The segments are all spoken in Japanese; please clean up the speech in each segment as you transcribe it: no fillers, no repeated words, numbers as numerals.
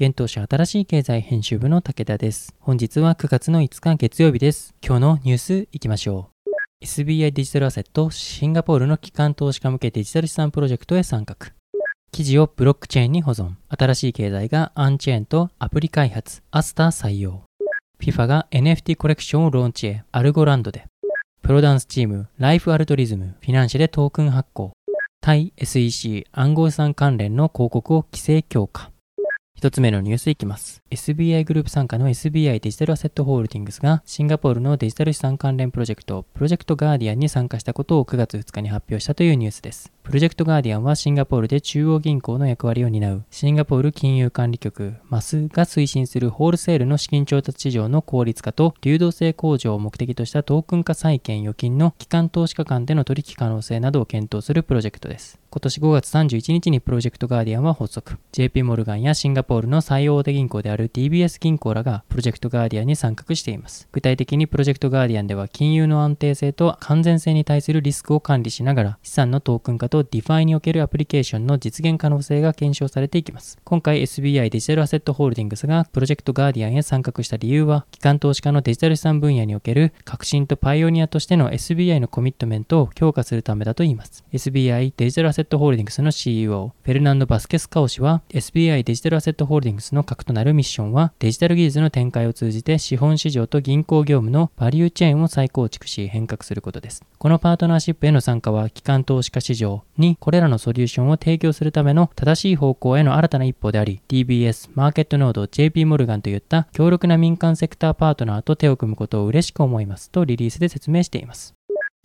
現当社新しい経済編集部の武田です。本日は9月の5日月曜日です。今日のニュースいきましょう。 SBI デジタルアセットシンガポールの機関投資家向けデジタル資産プロジェクトへ参画。記事をブロックチェーンに保存。新しい経済がアンチェーンとアプリ開発、アスター採用。 FIFA が NFT コレクションをローンチへ。アルゴランドでプロダンスチームライフアルトリズムフィナンシェでトークン発行。タイ SEC 暗号資産関連の広告を規制強化。一つ目のニュースいきます。 SBI グループ傘下の SBI デジタルアセットホールディングスがシンガポールのデジタル資産関連プロジェクトガーディアンに参加したことを9月2日に発表したというニュースです。プロジェクトガーディアンはシンガポールで中央銀行の役割を担うシンガポール金融管理局マスが推進するホールセールの資金調達市場の効率化と流動性向上を目的としたトークン化債券預金の機関投資家間での取引可能性などを検討するプロジェクトです。今年5月31日にプロジェクトガーディアンは発足。 JP モルガンやシンガポールの最大手銀行である DBS 銀行らがプロジェクトガーディアンに参画しています。具体的にプロジェクトガーディアンでは金融の安定性と完全性に対するリスクを管理しながら資産のトークン化とディファイにおけるアプリケーションの実現可能性が検証されていきます。今回 SBI デジタルアセットホールディングスがプロジェクトガーディアンへ参画した理由は機関投資家のデジタル資産分野における革新とパイオニアとしての SBI のコミットメントを強化するためだといいます。 SBI デジタルアセットホールディングスの CEO フェルナンド・バスケス・カオ氏は SBI デジタルアセットホールディングスの核となるミッションはデジタル技術の展開を通じて資本市場と銀行業務のバリューチェーンを再構築し変革することです。このパートナーシップへの参加は機関投資家市場にこれらのソリューションを提供するための正しい方向への新たな一歩であり DBS、マーケットノード、JP モルガンといった強力な民間セクターパートナーと手を組むことを嬉しく思いますとリリースで説明しています。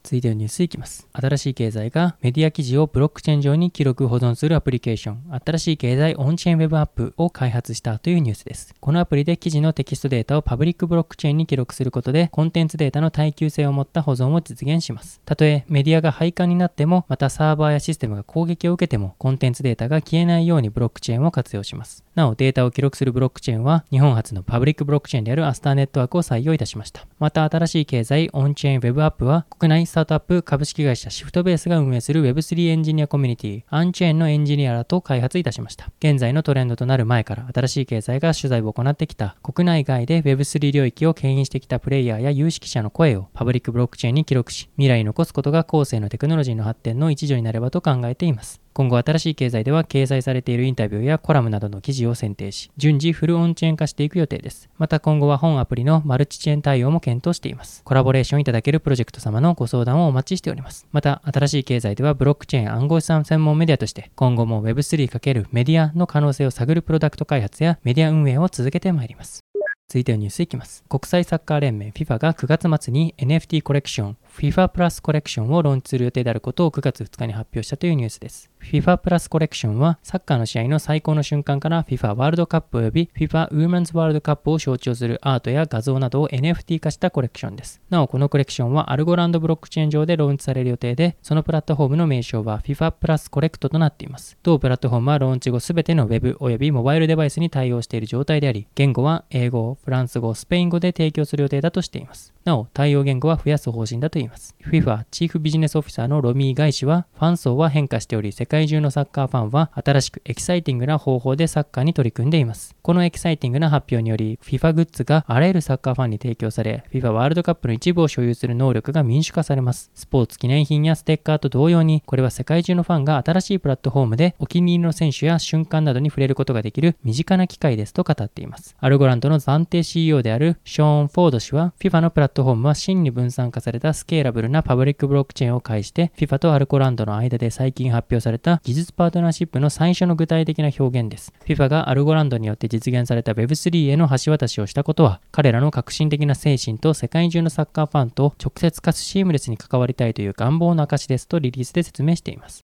続いてのニュースいきます。新しい経済がメディア記事をブロックチェーン上に記録保存するアプリケーション新しい経済オンチェーンウェブアップを開発したというニュースです。このアプリで記事のテキストデータをパブリックブロックチェーンに記録することでコンテンツデータの耐久性を持った保存を実現します。たとえメディアが廃刊になってもまたサーバーやシステムが攻撃を受けてもコンテンツデータが消えないようにブロックチェーンを活用します。なおデータを記録するブロックチェーンは日本初のパブリックブロックチェーンであるアスターネットワークを採用いたしました。また新しい経済オンチェーンウェブアップは国内スタートアップ株式会社シフトベースが運営する Web3 エンジニアコミュニティアンチェーンのエンジニアらと開発いたしました。現在のトレンドとなる前から新しい経済が取材を行ってきた国内外で Web3 領域を牽引してきたプレイヤーや有識者の声をパブリックブロックチェーンに記録し未来に残すことが後世のテクノロジーの発展の一助になればと考えています。今後新しい経済では掲載されているインタビューやコラムなどの記事を選定し順次フルオンチェーン化していく予定です。また今後は本アプリのマルチチェーン対応も検討しています。コラボレーションいただけるプロジェクト様のご相談をお待ちしております。また新しい経済ではブロックチェーン暗号資産専門メディアとして今後も Web3× メディアの可能性を探るプロダクト開発やメディア運営を続けてまいります。続いてのニュースいきます。国際サッカー連盟 FIFA が9月末に NFT コレクションFIFA プラスコレクションをローンチする予定であることを9月2日に発表したというニュースです。FIFA プラスコレクションはサッカーの試合の最高の瞬間から FIFA ワールドカップ及び FIFA ウーマンズワールドカップを象徴するアートや画像などを NFT 化したコレクションです。なおこのコレクションはアルゴランドブロックチェーン上でローンチされる予定でそのプラットフォームの名称は FIFA プラスコレクトとなっています。同プラットフォームはローンチ後すべての Web 及びモバイルデバイスに対応している状態であり言語は英語、フランス語、スペイン語で提供する予定だとしています。なお、対応言語は増やす方針だといいます。FIFA チーフビジネスオフィサーのロミー・ガイ氏は、ファン層は変化しており、世界中のサッカーファンは新しくエキサイティングな方法でサッカーに取り組んでいます。このエキサイティングな発表により、FIFA グッズがあらゆるサッカーファンに提供され、FIFA ワールドカップの一部を所有する能力が民主化されます。スポーツ記念品やステッカーと同様に、これは世界中のファンが新しいプラットフォームでお気に入りの選手や瞬間などに触れることができる身近な機会ですと語っています。アルゴランドの暫定 CEO であるショーン・フォード氏は、FIFA のプラットフォームは真に分散化されたスケーラブルなパブリックブロックチェーンを介して、FIFA とアルゴランドの間で最近発表された技術パートナーシップの最初の具体的な表現です。FIFA がアルゴランドによって実現された Web3 への橋渡しをしたことは、彼らの革新的な精神と世界中のサッカーファンと直接かつシームレスに関わりたいという願望の証ですとリリースで説明しています。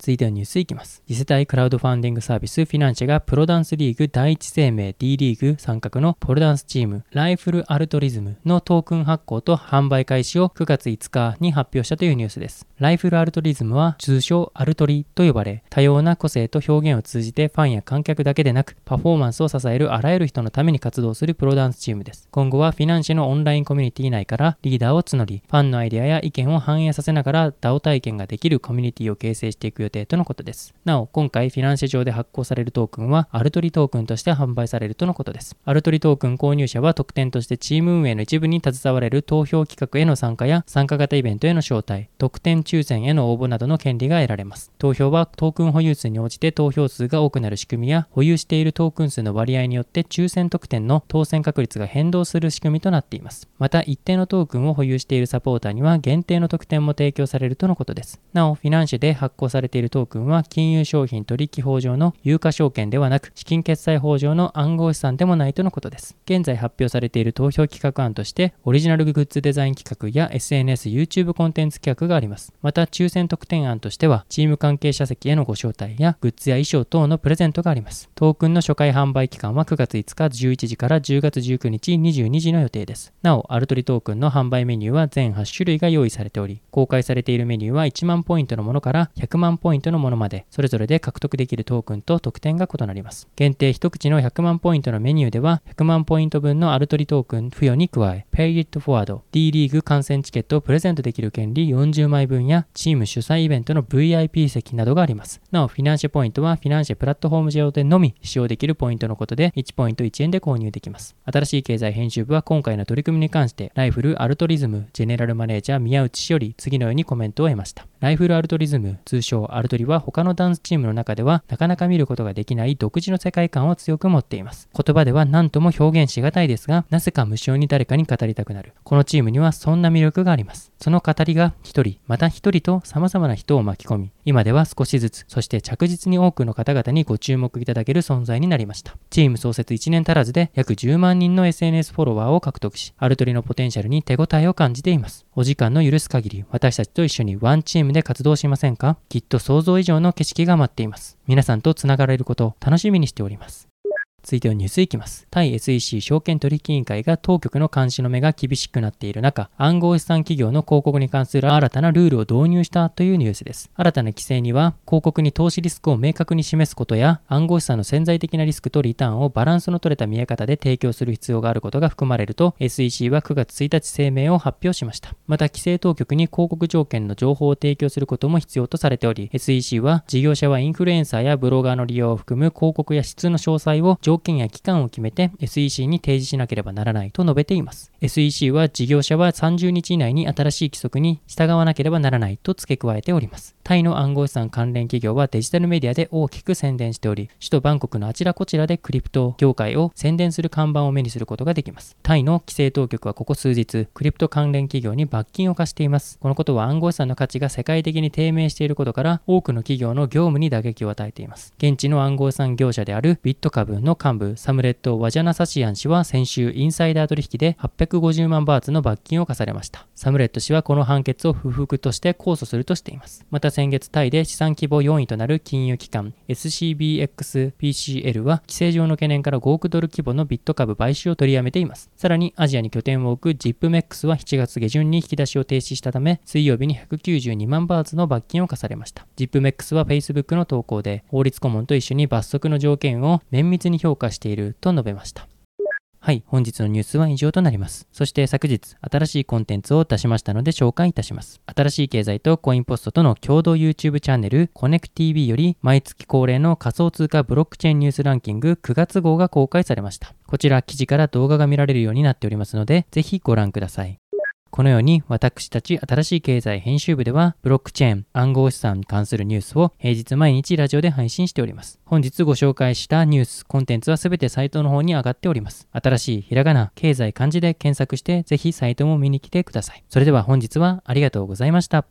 続いてのニュースいきます。次世代クラウドファンディングサービスフィナンシェがプロダンスリーグ第一生命 D リーグ参画のポルダンスチームライフルアルトリズムのトークン発行と販売開始を9月5日に発表したというニュースです。ライフルアルトリズムは通称アルトリと呼ばれ、多様な個性と表現を通じてファンや観客だけでなくパフォーマンスを支えるあらゆる人のために活動するプロダンスチームです。今後はフィナンシェのオンラインコミュニティ内からリーダーを募り、ファンのアイデアや意見を反映させながら DAO 体験ができるコミュニティを形成していく予定とのことです。なお、今回フィナンシェ上で発行されるトークンはアルトリトークンとして販売されるとのことです。アルトリトークン購入者は特典としてチーム運営の一部に携われる投票企画への参加や参加型イベントへの招待、特典抽選への応募などの権利が得られます。投票はトークン保有数に応じて投票数が多くなる仕組みや、保有しているトークン数の割合によって抽選特典の当選確率が変動する仕組みとなっています。また、一定のトークンを保有しているサポーターには限定の特典も提供されるとのことです。なお、フィナンシェで発行されているトークンは金融商品取引法上の有価証券ではなく、資金決済法上の暗号資産でもないとのことです。現在発表されている投票企画案として、オリジナルグッズデザイン企画や SNS、YouTube コンテンツ企画があります。また、抽選特典案としてはチーム関係者席へのご招待やグッズや衣装等のプレゼントがあります。トークンの初回販売期間は9月5日11時から10月19日22時の予定です。なお、アルトリトークンの販売メニューは全8種類が用意されており、公開されているメニューは1万ポイントのものから100万ポイントのものまで、それぞれで獲得できるトークンと特典が異なります。限定一口の100万ポイントのメニューでは、100万ポイント分のアルトリトークン付与に加え、ペイイットフォワード D リーグ観戦チケットをプレゼントできる権利40枚分やチーム主催イベントの VIP 席などがあります。なお、フィナンシェポイントはフィナンシェプラットフォーム上でのみ使用できるポイントのことで、1ポイント1円で購入できます。新しい経済編集部は今回の取り組みに関して、ライフルアルトリズムジェネラルマネージャー宮内氏より次のようにコメントを得ました。ライフルアルトリズム通称アルトリは他のダンスチームの中ではなかなか見ることができない独自の世界観を強く持っています。言葉では何とも表現しがたいですが、なぜか無性に誰かに語りたくなる。このチームにはそんな魅力があります。その語りが一人、また一人と様々な人を巻き込み、今では少しずつ、そして着実に多くの方々にご注目いただける存在になりました。チーム創設1年足らずで約10万人の SNS フォロワーを獲得し、アルトリのポテンシャルに手応えを感じています。お時間の許す限り、私たちと一緒にワンチームで活動しませんか？きっと想像以上の景色が待っています。皆さんとつながれることを楽しみにしております。続いてのニュースいきます。タイ SEC 証券取引委員会が当局の監視の目が厳しくなっている中、暗号資産企業の広告に関する新たなルールを導入したというニュースです。新たな規制には、広告に投資リスクを明確に示すことや、暗号資産の潜在的なリスクとリターンをバランスの取れた見え方で提供する必要があることが含まれると、SEC は9月1日声明を発表しました。また、規制当局に広告条件の情報を提供することも必要とされており、SEC は事業者はインフルエンサーやブロガーの利用を含む広告や質の詳細を条件や期間を決めて SEC に提示しなければならないと述べています。SEC は事業者は30日以内に新しい規則に従わなければならないと付け加えております。タイの暗号資産関連企業はデジタルメディアで大きく宣伝しており、首都バンコクのあちらこちらでクリプト業界を宣伝する看板を目にすることができます。タイの規制当局はここ数日、クリプト関連企業に罰金を課しています。このことは暗号資産の価値が世界的に低迷していることから、多くの企業の業務に打撃を与えています。現地の暗号資産業者であるビット株の幹部サムレット・ワジャナサシアン氏は先週インサイダー取引で850万バーツの罰金を課されました。サムレット氏はこの判決を不服として控訴するとしています。また、先月タイで資産規模4位となる金融機関 SCBX-PCL は規制上の懸念から5億ドル規模のビット株買収を取りやめています。さらに、アジアに拠点を置く Zipmex は7月下旬に引き出しを停止したため、水曜日に192万バーツの罰金を課されました。 Zipmex は Facebook の投稿で、法律顧問と一緒に罰則の条件を綿密に評価していると述べました。はい、本日のニュースは以上となります。そして昨日、新しいコンテンツを出しましたので紹介いたします。新しい経済とコインポストとの共同 YouTube チャンネル、コネク TV より、毎月恒例の仮想通貨ブロックチェーンニュースランキング9月号が公開されました。こちら記事から動画が見られるようになっておりますので、ぜひご覧ください。このように私たち新しい経済編集部ではブロックチェーン、暗号資産に関するニュースを平日毎日ラジオで配信しております。本日ご紹介したニュース、コンテンツはすべてサイトの方に上がっております。新しいひらがな、経済漢字で検索してぜひサイトも見に来てください。それでは本日はありがとうございました。